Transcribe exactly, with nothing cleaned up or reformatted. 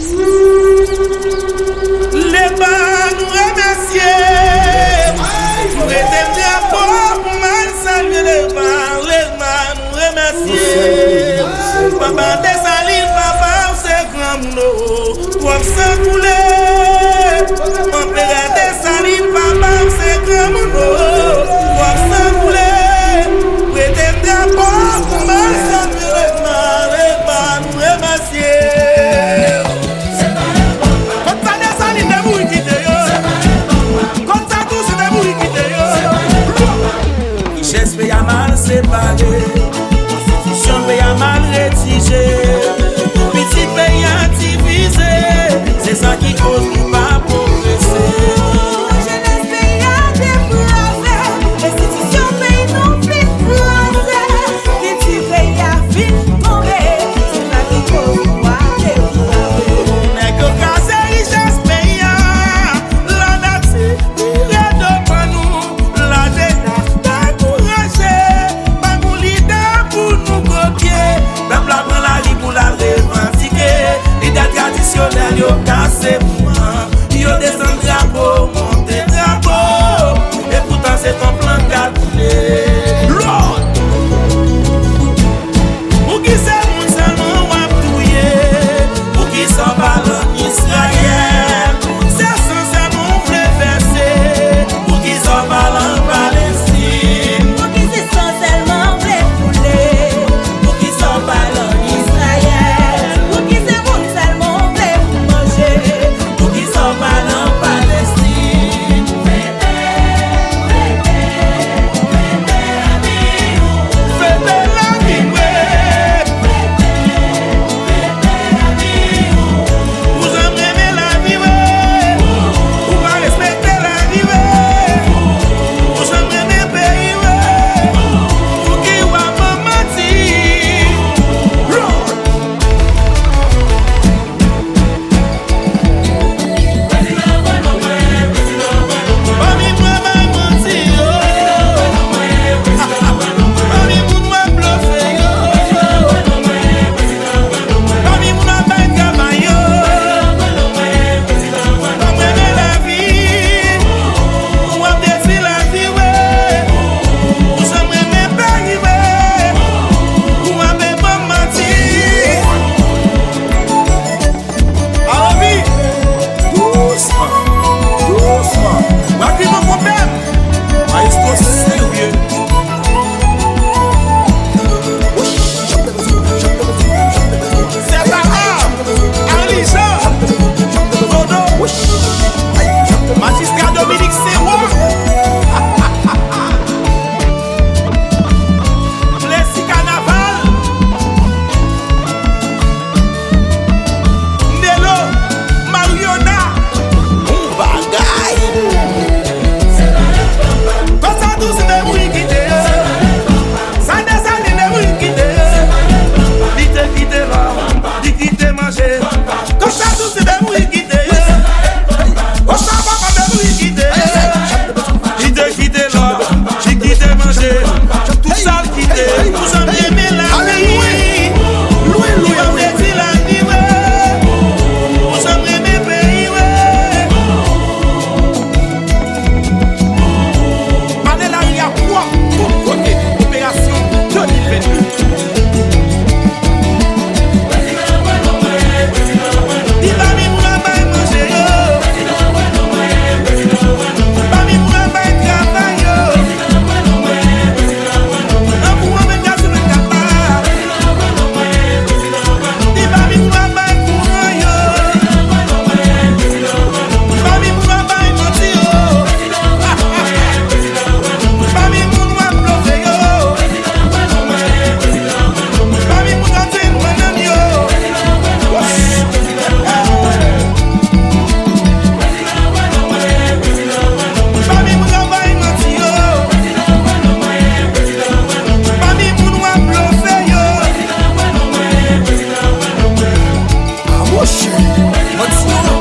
Les bas nous remercier pour l'éternel rapport pour mal saluer les bas, les bas nous remercier. Papa Dessaline, papa, c'est grand monde, pour s'encouler. Papa Dessaline, papa, c'est grand monde, pour s'encouler. L'éternel rapport pour mal saluer les bas, les bas nous remercier. Pays à mal séparé, son pays à mal rédigé, petit pays à diviser, c'est ça qui cause nous pas progresser. Jeunesse pays à débraver, institution pays non plus français, petit pays à vite tomber, c'est ça qui cause nous pas débraver. Mais que casser richesse pays à, la nature, il y a d'autres pas nous, la jeunesse. Yo casse moi, yo descend drapeau, monte drapeau, et pourtant c'est ton plan calculé. Lord, pour qui c'est mon salon ou appuyer, pour qui s'en parle Israël, c'est sans salon préversé, pour qui s'en parle Palestine, pour qui c'est sans seulement préfouler, pour qui s'en parle Israël, pour qui c'est mon salon. What's wrong?